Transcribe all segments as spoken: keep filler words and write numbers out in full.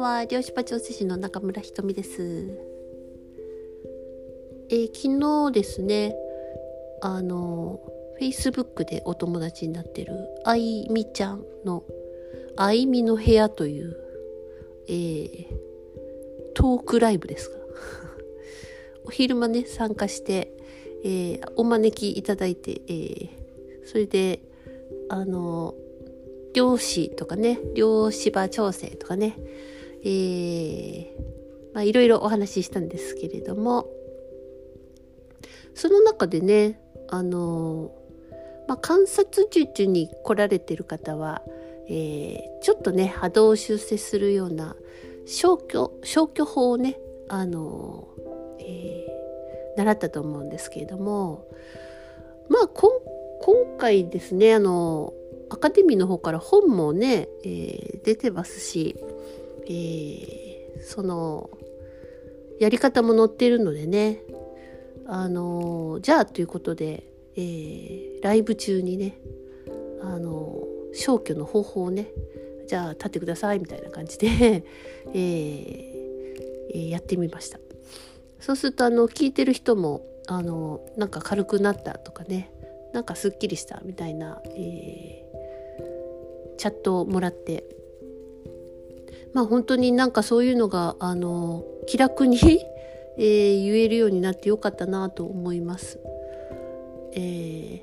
んは、漁師場調整師の中村ひとみです。えー、昨日ですね、あの Facebook でお友達になってるあいみちゃんのあいみの部屋という、えー、トークライブですかお昼間ね参加して、えー、お招きいただいて、えー、それであの漁師とかね、漁師場調整とかね、えー、まあいろいろお話ししたんですけれども、その中でね、あのー、まあ観察術に来られてる方は、えー、ちょっとね波動を修正するような消去消去法をね、あのーえー、習ったと思うんですけれども、まあこ今回ですね、あのーアカデミーの方から本もね、えー、出てますし、えー、そのやり方も載っているのでね、あのー、じゃあということで、えー、ライブ中にね、あのー、消去の方法をね、じゃあ立ってくださいみたいな感じで、えーえー、やってみました。そうするとあの聞いてる人もあのー、なんか軽くなったとかね、なんかすっきりしたみたいな、えーチャットをもらって、まあ本当になんかそういうのがあの気楽に、えー、言えるようになってよかったなと思います。えー、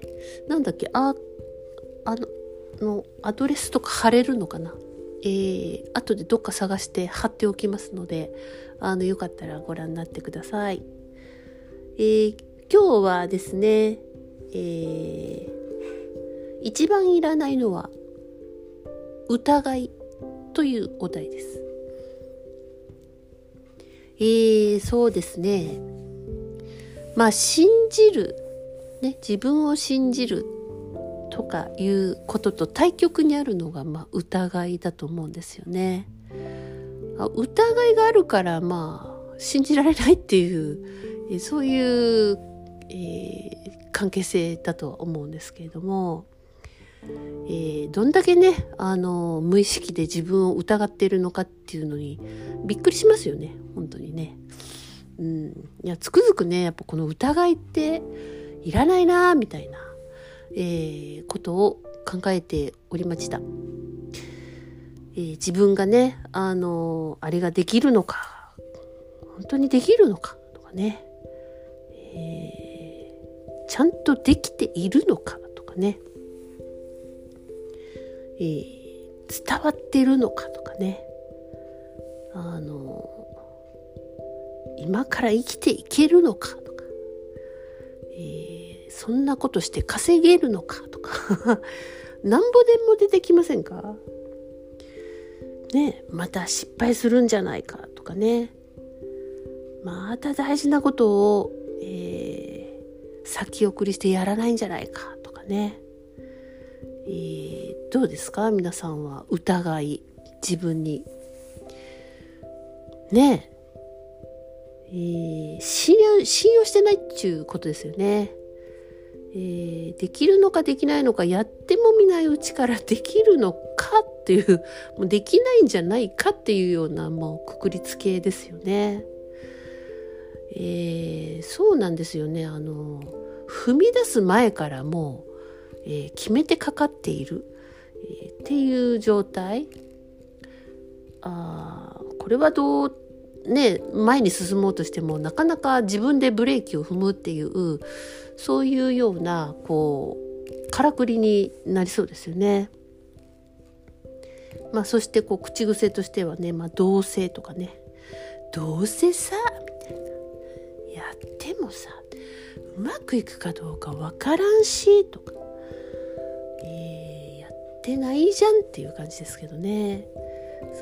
なんだっけ、あ、あの、のアドレスとか貼れるのかな。えー、後でどっか探して貼っておきますので、あのよかったらご覧になってください。えー、今日はですね、えー、一番いらないのは疑いというお題です。えー、そうですね、まあ信じる、ね、自分を信じるとかいうことと対極にあるのが、まあ、疑いだと思うんですよね。疑いがあるからまあ信じられないっていうそういう、えー、関係性だとは思うんですけれども、えー、どんだけね、あのー、無意識で自分を疑っているのかっていうのにびっくりしますよね、本当にね。うん、いやつくづくね、やっぱこの疑いっていらないなみたいな、えー、ことを考えておりました。えー、自分がね、あのー、あれができるのか、本当にできるのかとかね、えー、ちゃんとできているのかとかね、えー、伝わってるのかとかね、あのー、今から生きていけるのかとか、えー、そんなことして稼げるのかとかなんぼでも出てきませんかね。また失敗するんじゃないかとかね、また大事なことを、えー、先送りしてやらないんじゃないかとかね。えー、どうですか皆さんは疑い、自分にねえ、えー、信用、信用してないっていうことですよね。えー、できるのかできないのか、やっても見ないうちからできるのかっていう、もうできないんじゃないかっていうような、もうくくりつけですよね。えー、そうなんですよね。あの踏み出す前からもうえー、決めてかかっている、えー、っていう状態。あ、これはどうね、前に進もうとしてもなかなか自分でブレーキを踏むっていう、そういうようなこうからくりになりそうですよね。まあそしてこう口癖としてはね、まあ、どうせとかね、どうせさみたいな、やってもさうまくいくかどうかわからんしとか。えー、やってないじゃんっていう感じですけどね。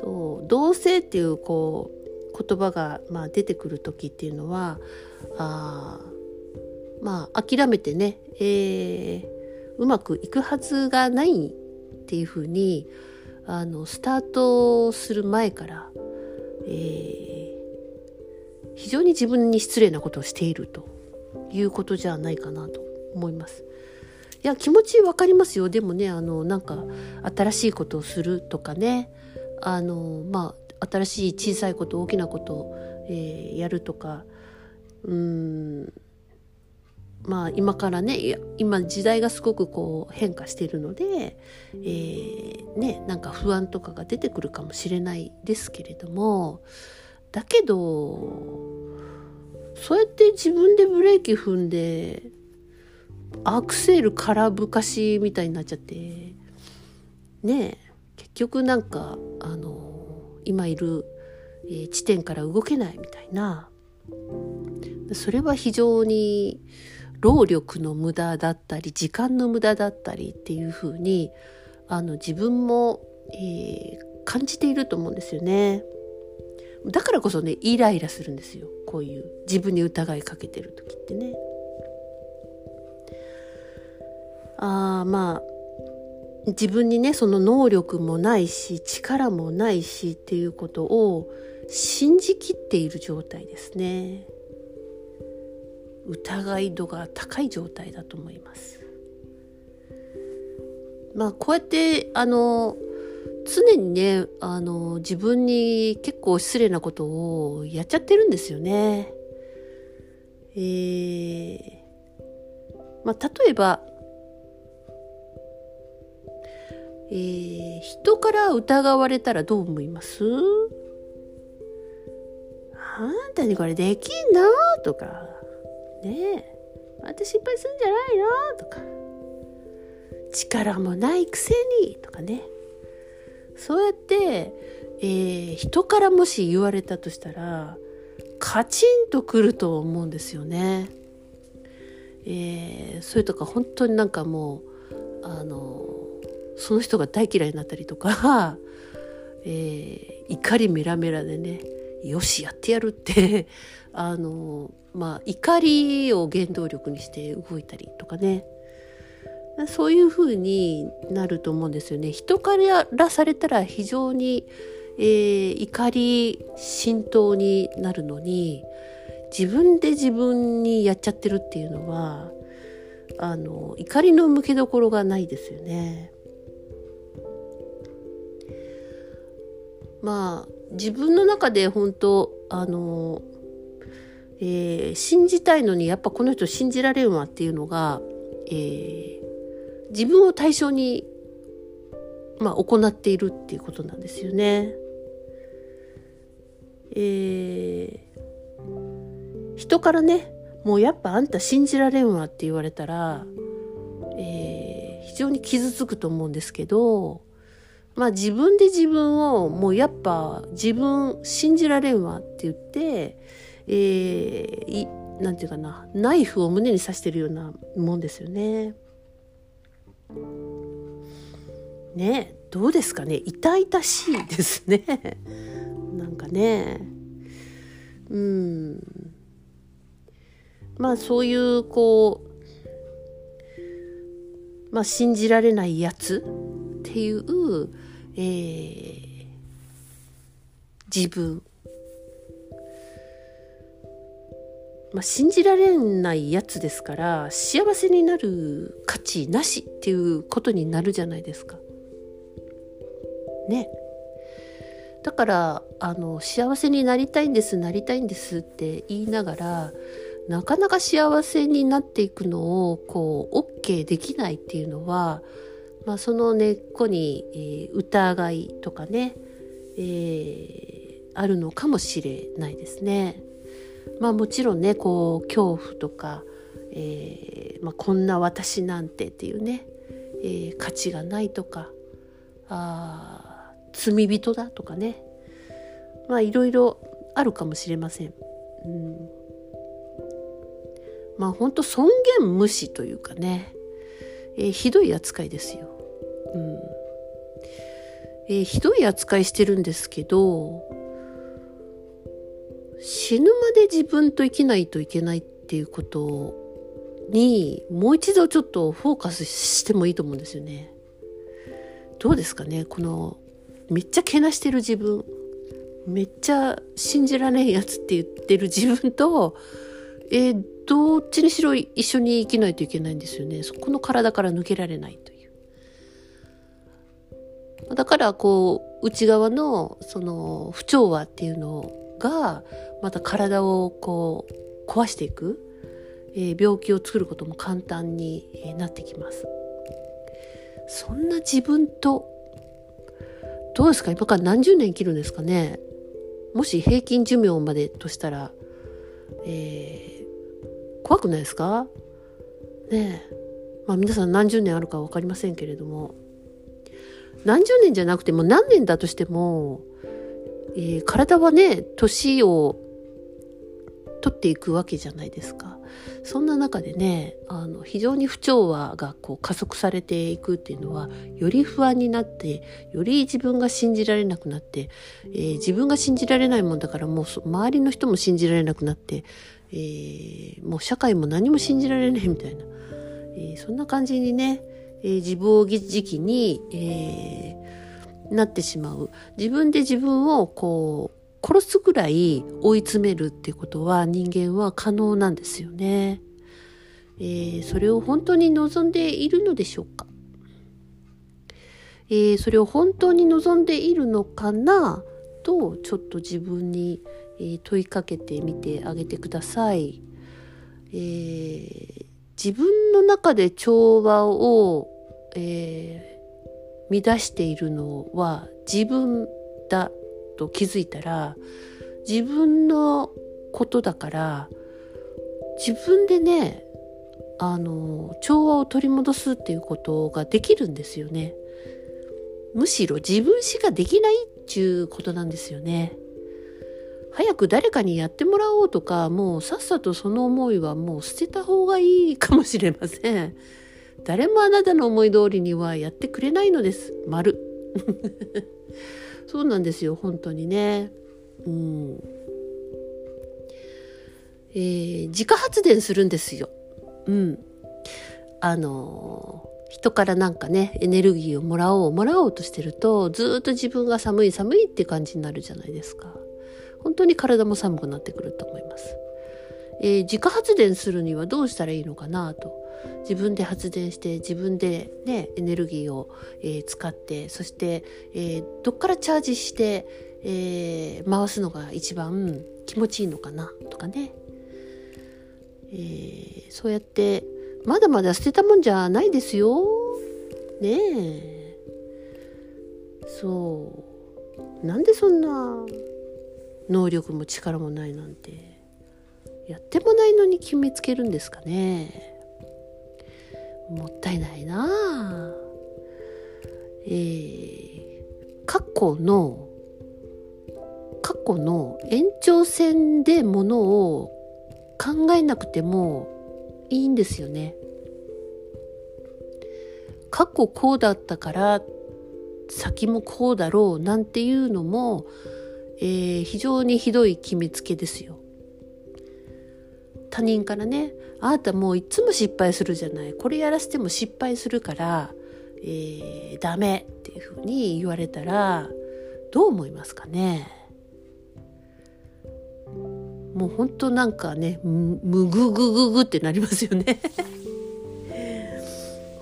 そう、どうせっていうこう言葉が、まあ、出てくる時っていうのは、あ、まあ諦めてね、えー、うまくいくはずがないっていうふうに、あのスタートする前から、えー、非常に自分に失礼なことをしているということじゃないかなと思います。いや気持ち分かりますよ。でもね、あのなんか新しいことをするとかね、あのま新しい小さいこと大きなことを、えー、やるとか、うーん、まあ今からね、今時代がすごくこう変化しているので、えーね、なんか不安とかが出てくるかもしれないですけれども、だけどそうやって自分でブレーキ踏んでアクセル空ぶかしみたいになっちゃってね、結局なんかあの今いる地点から動けないみたいな、それは非常に労力の無駄だったり時間の無駄だったりっていう風にあの自分も、えー、感じていると思うんですよね。だからこそね、イライラするんですよ、こういう自分に疑いかけてる時ってね。あー、まあ自分にね、その能力もないし力もないしっていうことを信じきっている状態ですね。疑い度が高い状態だと思います。まあこうやってあの常にね、あの自分に結構失礼なことをやっちゃってるんですよね。えー、まあ例えば、えー、人から疑われたらどう思います？あんたにこれできんの？とか。ねえ、また失敗するんじゃないのとか、力もないくせにとかね、そうやって、えー、人からもし言われたとしたらカチンとくると思うんですよね。えー、それとか本当になんかもうあのその人が大嫌いになったりとか、えー、怒りメラメラでね、よしやってやるってあの、まあ、怒りを原動力にして動いたりとかね、そういう風になると思うんですよね。人からされたら非常に、えー、怒り浸透になるのに、自分で自分にやっちゃってるっていうのはあの怒りの向けどころがないですよね。まあ自分の中で本当あの、えー、信じたいのにやっぱこの人信じられんわっていうのが、えー、自分を対象に、まあ、行っているっていうことなんですよね。えー、人からね、もうやっぱあんた信じられんわって言われたら、えー、非常に傷つくと思うんですけど、まあ自分で自分をもうやっぱ自分信じられんわって言って、えー、いなんていうかな、ナイフを胸に刺してるようなもんですよね。ね、どうですかね、痛々しいですね。なんかね、うん、まあそういうこう、まあ信じられないやつっていう、えー、自分、まあ、信じられないやつですから幸せになる価値なしっていうことになるじゃないですかね。だからあの幸せになりたいんですなりたいんですって言いながら、なかなか幸せになっていくのをこう OK できないっていうのは、まあ、その根っこに、えー、疑いとかね、えー、あるのかもしれないですね。まあもちろんね、こう恐怖とか、えーまあ、こんな私なんてっていうね、えー、価値がないとか、あ、罪人だとかね、まあいろいろあるかもしれません。うん、まあ本当尊厳無視というかね、えー、ひどい扱いですよ。うん、えー、ひどい扱いしてるんですけど、死ぬまで自分と生きないといけないっていうことにもう一度ちょっとフォーカスしてもいいと思うんですよね。どうですかね、このめっちゃけなしてる自分、めっちゃ信じられんやつって言ってる自分と、えー、どっちにしろ一緒に生きないといけないんですよね。そこの体から抜けられないという。だからこう内側のその不調和っていうのがまた体をこう壊していく、えー、病気を作ることも簡単になってきます。そんな自分とどうですか、今から何十年生きるんですかね。もし平均寿命までとしたら、えー、怖くないですかねえ。まあ皆さん何十年あるか分かりませんけれども、何十年じゃなくても何年だとしても、えー、体はね年を取っていくわけじゃないですか。そんな中でね、あの非常に不調和がこう加速されていくっていうのは、より不安になってより自分が信じられなくなって、えー、自分が信じられないもんだから、もう周りの人も信じられなくなって、えー、もう社会も何も信じられないみたいな、えー、そんな感じにね、えー、自暴自棄に、えー、なってしまう。自分で自分をこう殺すぐらい追い詰めるっていうことは人間は可能なんですよね、えー、それを本当に望んでいるのでしょうか、えー、それを本当に望んでいるのかなと、ちょっと自分に、えー、問いかけてみてあげてください、えー、自分の中で調和を、えー、乱しているのは自分だと気づいたら、自分のことだから自分でね、あの調和を取り戻すっていうことができるんですよね。むしろ自分しかできないっていうことなんですよね。早く誰かにやってもらおうとか、もうさっさとその思いはもう捨てた方がいいかもしれません。誰もあなたの思い通りにはやってくれないのです。丸。そうなんですよ、本当にね、うんえー、自家発電するんですよ、うん、あのー、人からなんかねエネルギーをもらおうもらおうとしてると、ずっと自分が寒い寒いって感じになるじゃないですか。本当に体も寒くなってくると思います、えー、自家発電するにはどうしたらいいのかなと、自分で発電して自分で、ね、エネルギーを、えー、使って、そして、えー、どっからチャージして、えー、回すのが一番気持ちいいのかなとかね、えー、そうやってまだまだ捨てたもんじゃないですよねえ。そう、なんでそんな能力も力もないなんて、やってもないのに決めつけるんですかね。もったいないなあ、えー、過去の過去の延長線でものを考えなくてもいいんですよね。過去こうだったから先もこうだろうなんていうのも、えー、非常にひどい決めつけですよ。他人からね、あなたもういつも失敗するじゃない、これやらせても失敗するから、えー、ダメっていうふうに言われたらどう思いますかね。もう本当なんかね、むぐぐぐぐってなりますよね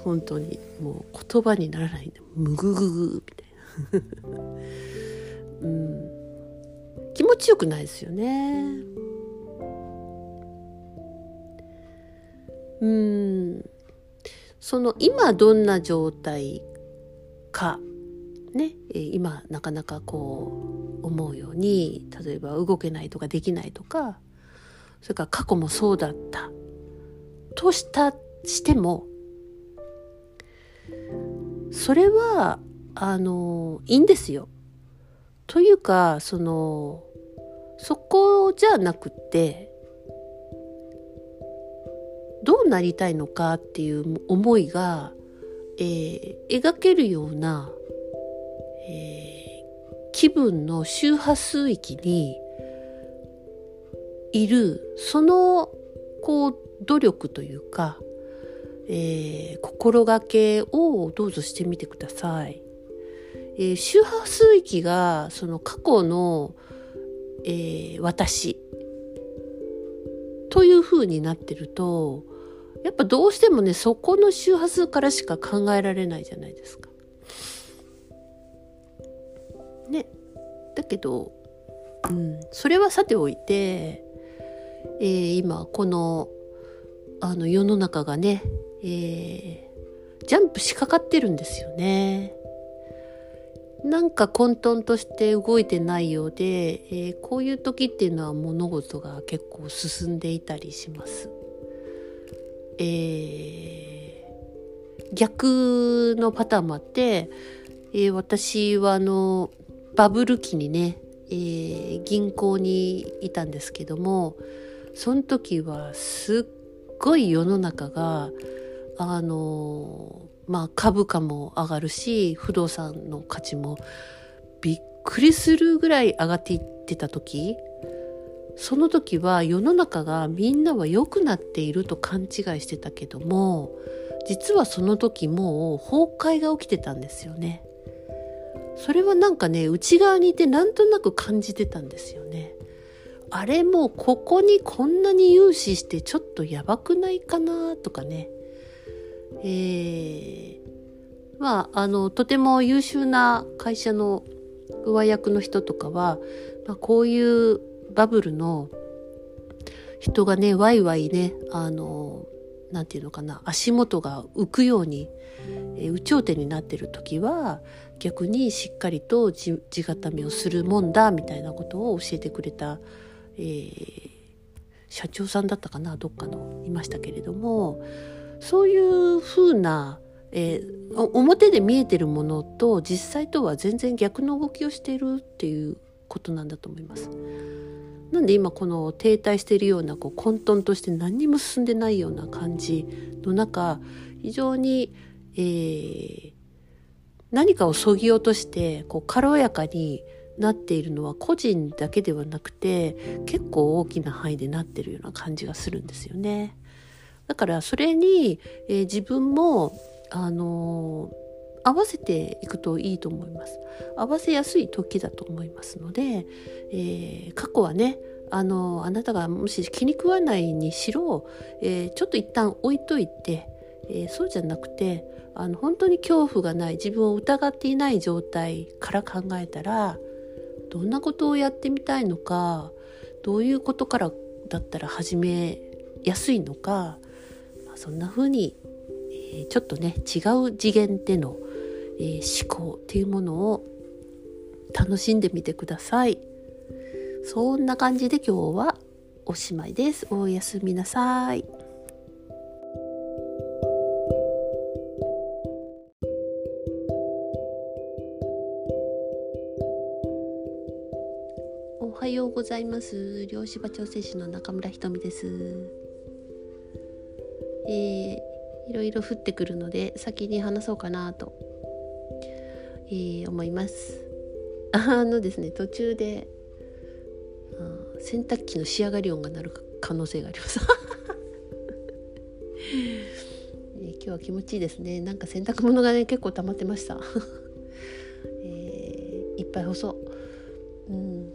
本当にもう言葉にならないんで、むぐぐぐみたいな、うん、気持ちよくないですよね。うーん、その今どんな状態か、ね、今なかなかこう思うように、例えば動けないとかできないとか、それから過去もそうだったとしたしても、それはあのいいんですよ。というか、そのそこじゃなくて、どうなりたいのかっていう思いが、えー、描けるような、えー、気分の周波数域にいる、そのこう努力というか、えー、心がけをどうぞしてみてください、えー、周波数域がその過去の、えー、私という風になってると、やっぱどうしてもね、そこの周波数からしか考えられないじゃないですか。ね、だけど、うん、それはさておいて、えー、今この、あの世の中がね、えー、ジャンプしかかってるんですよね。なんか混沌として動いてないようで、えー、こういう時っていうのは物事が結構進んでいたりします。えー、逆のパターンもあって、えー、私はあのバブル期にね、えー、銀行にいたんですけども、その時はすっごい世の中があのーまあ、株価も上がるし不動産の価値もびっくりするぐらい上がっていってた時、その時は世の中がみんなは良くなっていると勘違いしてたけども、実はその時もう崩壊が起きてたんですよね。それはなんかね、内側にいてなんとなく感じてたんですよね。あれ、もうここにこんなに融資してちょっとやばくないかなとかね。えー、まああのとても優秀な会社の上役の人とかは、まあ、こういうバブルの人がねワイワイね、あのなんていうのかな、足元が浮くように、えー、有頂天になってる時は逆にしっかりと 地, 地固めをするもんだみたいなことを教えてくれた、えー、社長さんだったかな、どっかのいましたけれども、そういう風な、えー、表で見えてるものと実際とは全然逆の動きをしているっていうことなんだと思います。なんで今この停滞しているようなこう混沌として何にも進んでないような感じの中、非常に、えー、何かをそぎ落としてこう軽やかになっているのは個人だけではなくて結構大きな範囲でなっているような感じがするんですよね。だからそれに、えー、自分も、あのー、合わせていくといいと思います。合わせやすい時だと思いますので、えー、過去はね、あのー、あなたがもし気に食わないにしろ、えー、ちょっと一旦置いといて、えー、そうじゃなくて、あの本当に恐怖がない、自分を疑っていない状態から考えたら、どんなことをやってみたいのか、どういうことからだったら始めやすいのか、そんな風に、えー、ちょっとね違う次元での、えー、思考っていうものを楽しんでみてください。そんな感じで今日はおしまいです。おやすみなさい。おはようございます。漁師場調整師の中村ひとみです。えー、いろいろ降ってくるので先に話そうかなと、えー、思います。あのですね、途中で、うん、洗濯機の仕上がり音が鳴る可能性があります、えー、今日は気持ちいいですね。なんか洗濯物がね結構溜まってました、えー、いっぱい干そう、うん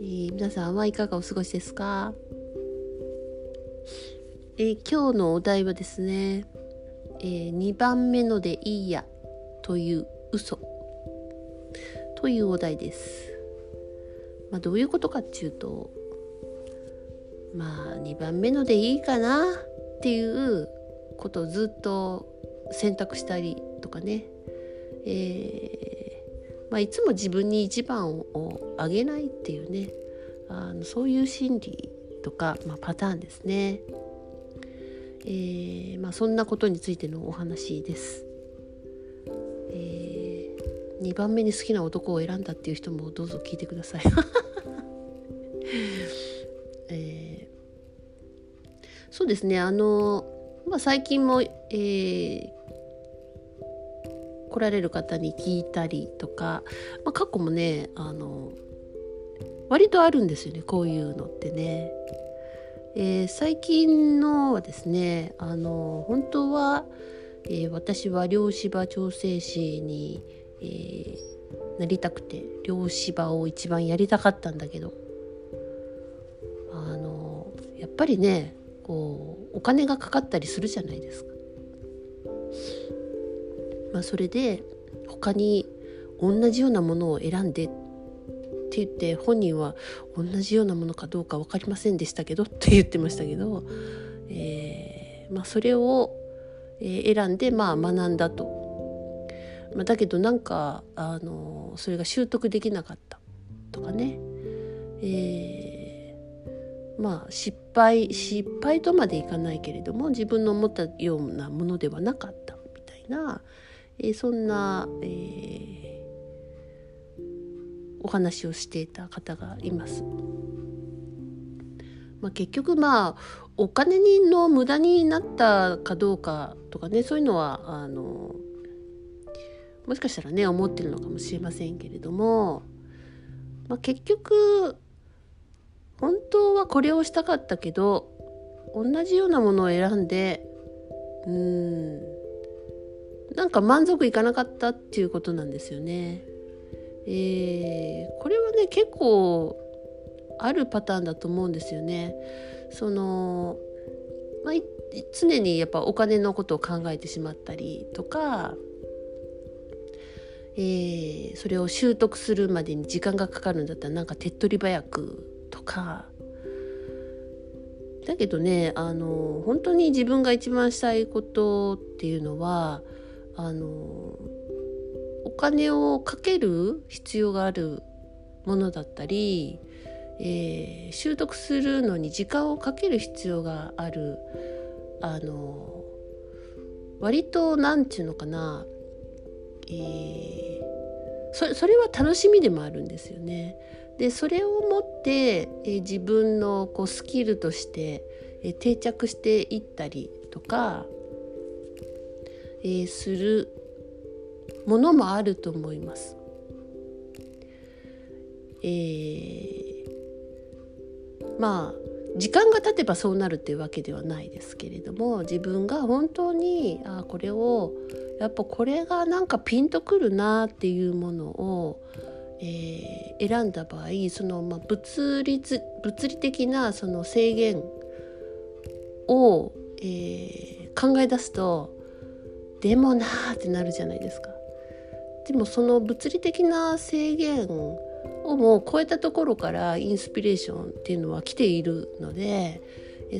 えー、皆さんはいかがお過ごしですか？えー、今日のお題はですね、えー、にばんめのでいいやという嘘というお題です。まあ、どういうことかっていうと、まあにばんめのでいいかなっていうことをずっと選択したりとかね、えーまあ、いつも自分にいちばんをあげないっていうね、あのそういう心理とか、まあ、パターンですね。えーまあ、そんなことについてのお話です。えー、にばんめに好きな男を選んだっていう人もどうぞ聞いてください、えー、そうですね、あの、まあ、最近も、えー、来られる方に聞いたりとか、まあ、過去もね、あの割とあるんですよね、こういうのってね。えー、最近のはですね、あの本当は、えー、私は漁師場調整師に、えー、なりたくて漁師場を一番やりたかったんだけど、あのやっぱりねこうお金がかかったりするじゃないですか。まあ、それで他に同じようなものを選んでって言って、本人は同じようなものかどうか分かりませんでしたけどって言ってましたけど、えーまあ、それを選んでまあ学んだと。だけどなんかあのそれが習得できなかったとかね、えー、まあ失敗失敗とまでいかないけれども、自分の思ったようなものではなかったみたいな、えー、そんな、えー、お話をしていた方がいます。まあ、結局まあお金の無駄になったかどうかとかね、そういうのはあのもしかしたらね思ってるのかもしれませんけれども、まあ、結局本当はこれをしたかったけど同じようなものを選んでうーんなんか満足いかなかったっていうことなんですよね。えー、これはね結構あるパターンだと思うんですよね。その、まあ、常にやっぱお金のことを考えてしまったりとか、えー、それを習得するまでに時間がかかるんだったらなんか手っ取り早くとか。だけどね、あの本当に自分が一番したいことっていうのはあのお金をかける必要があるものだったり、えー、習得するのに時間をかける必要がある、あの割となんていうのかな、えー、そ, それは楽しみでもあるんですよね。でそれを持って、えー、自分のこうスキルとして、えー、定着していったりとか、えー、するものもあると思います。えーまあ、時間が経てばそうなるっていうわけではないですけれども、自分が本当にあこれをやっぱこれがなんかピンとくるなっていうものを、えー、選んだ場合、その、まあ、物理、物理的なその制限を、えー、考え出すとでもなーってなるじゃないですか。でもその物理的な制限をも超えたところからインスピレーションっていうのは来ているので、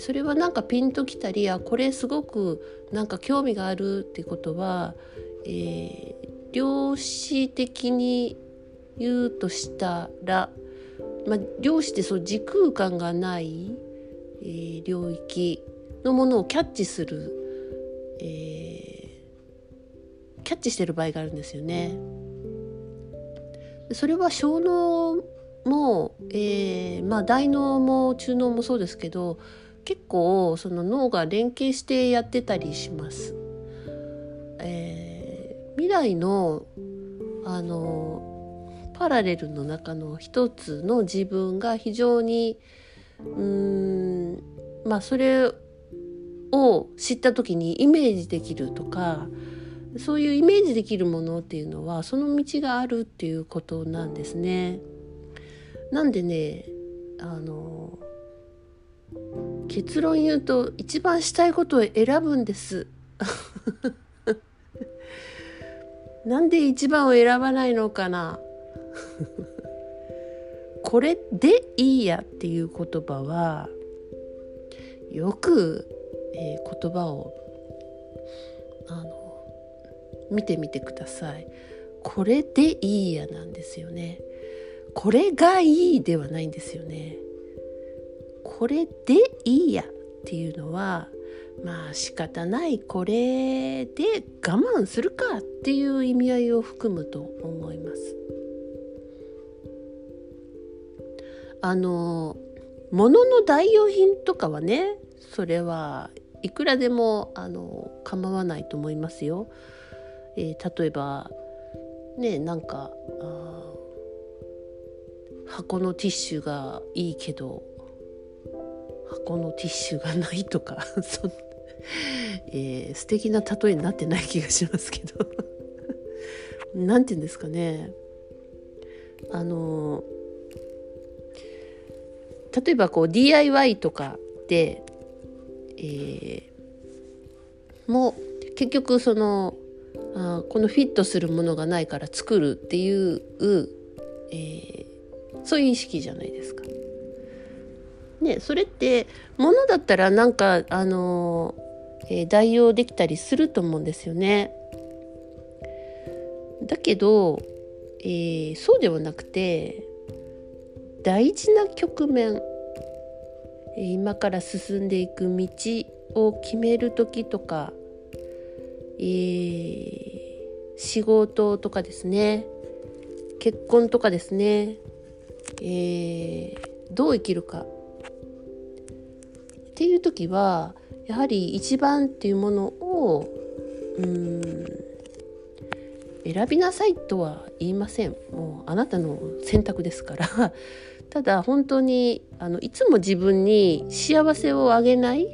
それはなんかピンときたり、あこれすごくなんか興味があるってことは、えー、量子的に言うとしたら、まあ、量子ってそう時空間がない、えー、領域のものをキャッチする、えー、キャッチしてる場合があるんですよね。それは小脳も、えーまあ、大脳も中脳もそうですけど、結構その脳が連携してやってたりします。えー、未来の、あのパラレルの中の一つの自分が非常にうーん、まあ、それを知った時にイメージできるとか、そういうイメージできるものっていうのはその道があるっていうことなんですね。なんでね、あの結論言うと一番したいことを選ぶんですなんで一番を選ばないのかなこれでいいやっていう言葉はよく、えー、言葉をあの見てみてください。これでいいやなんですよね。これがいいではないんですよね。これでいいやっていうのはまあ仕方ない、これで我慢するかっていう意味合いを含むと思います。あの物の代用品とかはね、それはいくらでもあの構わないと思いますよ。えー、例えばね、なんかあ箱のティッシュがいいけど箱のティッシュがないとかそんな、えー、素敵な例えになってない気がしますけどなんて言うんですかね、あの例えばこう ディーアイワイ とかで、えー、もう結局そのあこのフィットするものがないから作るっていう、えー、そういう意識じゃないですか。ね、それってものだったらなんか、あのーえー、代用できたりすると思うんですよね。だけど、えー、そうではなくて、大事な局面、今から進んでいく道を決める時とか、えー、仕事とかですね、結婚とかですね、えー、どう生きるかっていう時は、やはり一番っていうものをうーん選びなさいとは言いません。もうあなたの選択ですからただ本当にあのいつも自分に幸せをあげない、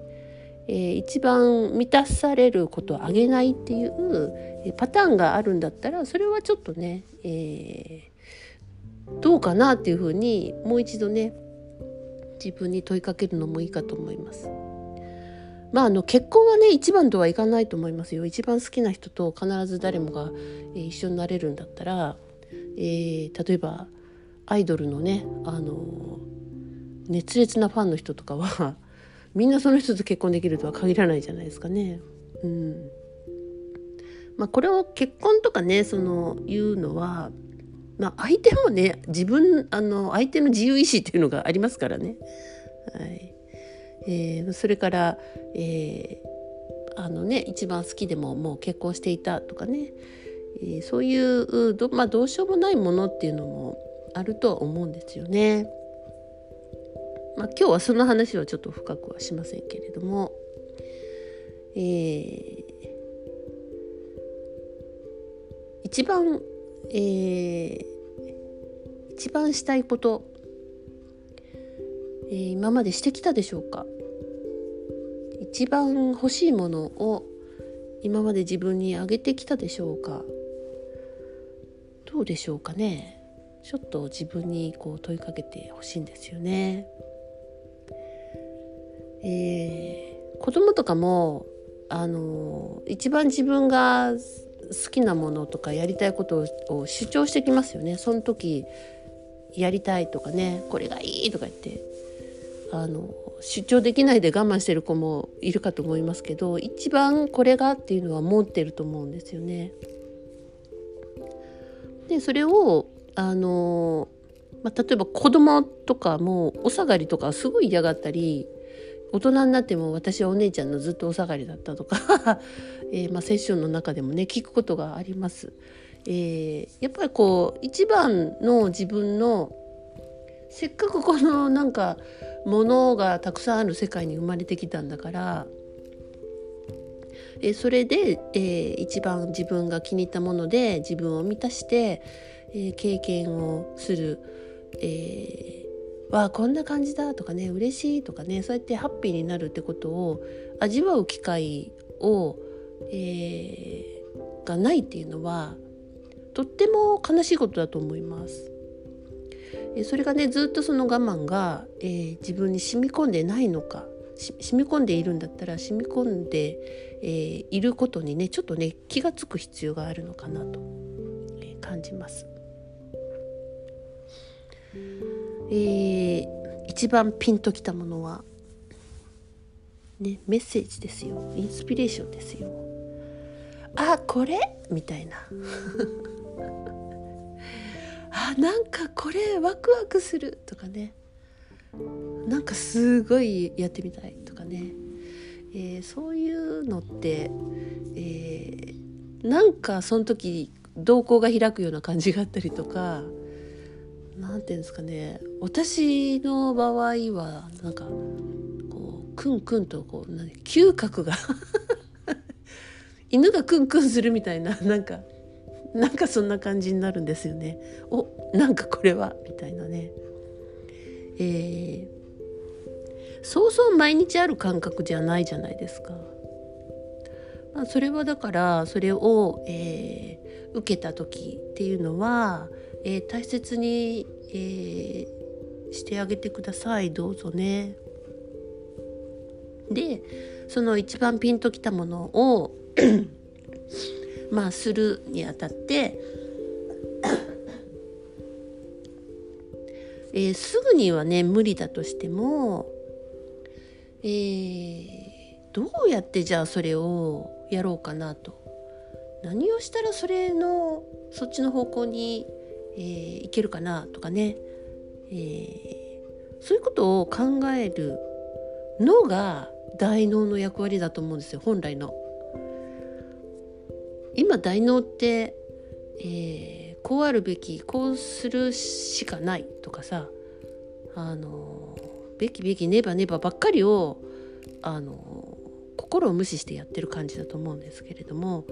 えー、一番満たされることをあげないっていうパターンがあるんだったら、それはちょっとね、えー、どうかなっていうふうにもう一度ね自分に問いかけるのもいいかと思います。まあ、あの結婚はね一番とはいかないと思いますよ。一番好きな人と必ず誰もが、えー、一緒になれるんだったら、えー、例えばアイドルのね、あの熱烈なファンの人とかはみんなその人と結婚できるとは限らないじゃないですかね。うん。まあ、これを結婚とかねそのいうのは、まあ、相手もね自分あの相手の自由意志っていうのがありますからね、はい、えー、それから、えー、あのね一番好きでももう結婚していたとかね、えー、そういうど、まあ、どうしようもないものっていうのもあるとは思うんですよね。まあ、今日はその話はちょっと深くはしませんけれども、えー、一番えー、一番したいこと、えー、今までしてきたでしょうか。一番欲しいものを今まで自分にあげてきたでしょうか。どうでしょうかね。ちょっと自分にこう問いかけてほしいんですよね。えー、子供とかもあの一番自分が好きなものとかやりたいことを主張してきますよね。その時やりたいとかね、これがいいとか言ってあの主張できないで我慢してる子もいるかと思いますけど、一番これがっていうのは持ってると思うんですよね。でそれをあの、まあ、例えば子供とかもお下がりとかすごい嫌がったり、大人になっても私はお姉ちゃんのずっとお下がりだったとか、えーまあ、セッションの中でもね聞くことがあります。えー、やっぱりこう一番の自分の、せっかくこのなんか物がたくさんある世界に生まれてきたんだから、えー、それで、えー、一番自分が気に入ったもので自分を満たして、えー、経験をする、えーわあこんな感じだとかね、嬉しいとかね、そうやってハッピーになるってことを味わう機会を、えー、がないっていうのはとっても悲しいことだと思います。えー、それがねずっとその我慢が、えー、自分に染み込んでないのか、染み込んでいるんだったら染み込んで、えー、いることにねちょっとね気がつく必要があるのかなと、えー、感じます。えー、一番ピンときたものは、ね、メッセージですよ。インスピレーションですよ。あ、これみたいなあ、なんかこれワクワクするとかね、なんかすごいやってみたいとかね、えー、そういうのって、えー、なんかその時瞳孔が開くような感じがあったりとか、なんていうんですかね、私の場合はなんかこうクンクンとこう嗅覚が犬がクンクンするみたいな、なんかなんかそんな感じになるんですよね。お、なんかこれはみたいなね、えー、そうそう毎日ある感覚じゃないじゃないですか。まあ、それはだからそれを、えー、受けた時っていうのは、えー、大切に、えー、してあげてください。どうぞね。でその一番ピンときたものをまあするにあたってえー、すぐにはね無理だとしても、えー、どうやってじゃあそれをやろうかなと、何をしたらそれのそっちの方向に、えー、行けるかなとかね、えー、そういうことを考えるのが大脳の役割だと思うんですよ、本来の。今大脳って、えー、こうあるべき、こうするしかないとかさ、あのべきべきねばねばばっかりをあの心を無視してやってる感じだと思うんですけれども、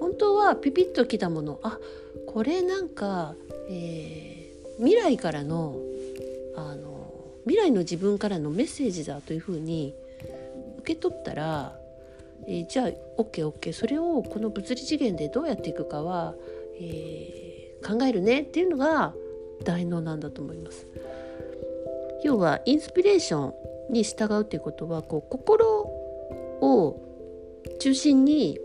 本当はピピッときたもの、あ、これなんか、えー、未来からの、あの未来の自分からのメッセージだというふうに受け取ったら、えー、じゃあ オーケーオーケー それをこの物理次元でどうやっていくかは、えー、考えるねっていうのが大脳なんだと思います。要はインスピレーションに従うということは、こう心を中心に、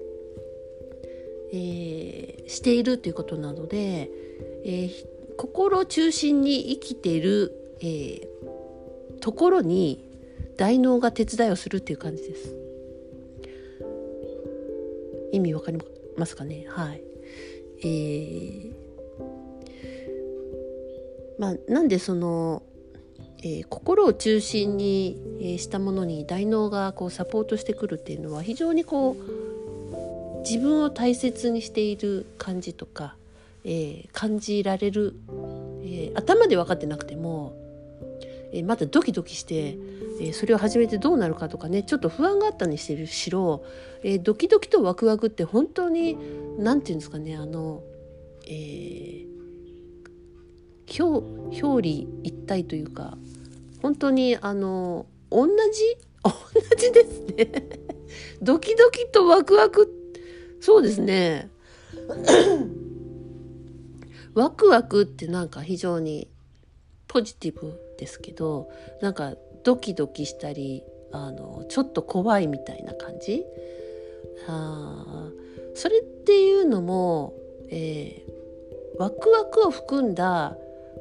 えー、しているということなので、えー、心中心に生きている、えー、ところに大脳が手伝いをするっていう感じです。意味わかりますかね。はい、えー、まあなんでその、えー、心を中心に、えー、したものに大脳がこうサポートしてくるっていうのは、非常にこう自分を大切にしている感じとか、えー、感じられる、えー、頭で分かってなくても、えー、またドキドキして、えー、それを始めてどうなるかとかね、ちょっと不安があったにしてるしろ、えー、ドキドキとワクワクって本当になんていうんですかね、あの、えー、表, 表裏一体というか、本当にあの同じ同じですねドキドキとワクワク、そうですねワクワクってなんか非常にポジティブですけど、なんかドキドキしたり、あのちょっと怖いみたいな感じ、あ、それっていうのも、えー、ワクワクを含んだ、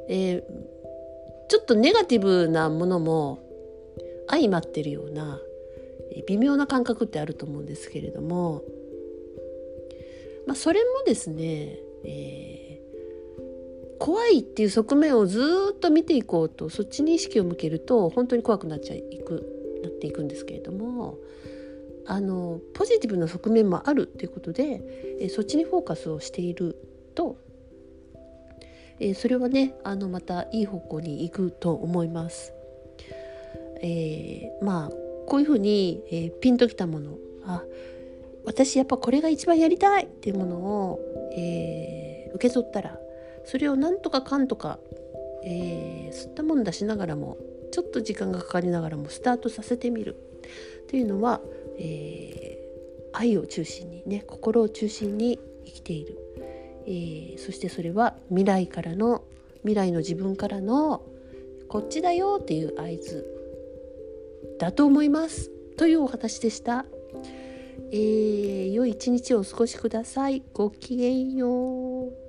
えー、ちょっとネガティブなものも相まってるような、えー、微妙な感覚ってあると思うんですけれども、まあ、それもですね、えー、怖いっていう側面をずっと見ていこうと、そっちに意識を向けると本当に怖くなっちゃいくなっていくんですけれども、あのポジティブな側面もあるということで、えー、そっちにフォーカスをしていると、えー、それはね、あのまたいい方向に行くと思います。えー、まあこういうふうに、えー、ピンときたもの、あ、私やっぱこれが一番やりたいっていうものを、えー、受け取ったら、それをなんとかかんとか、えー、吸ったもんだしながらも、ちょっと時間がかかりながらもスタートさせてみるというのは、えー、愛を中心にね、心を中心に生きている。えー、そしてそれは未来からの、未来の自分からのこっちだよっていう合図だと思いますというお話でした。えー、良い一日をお過ごしください。ごきげんよう。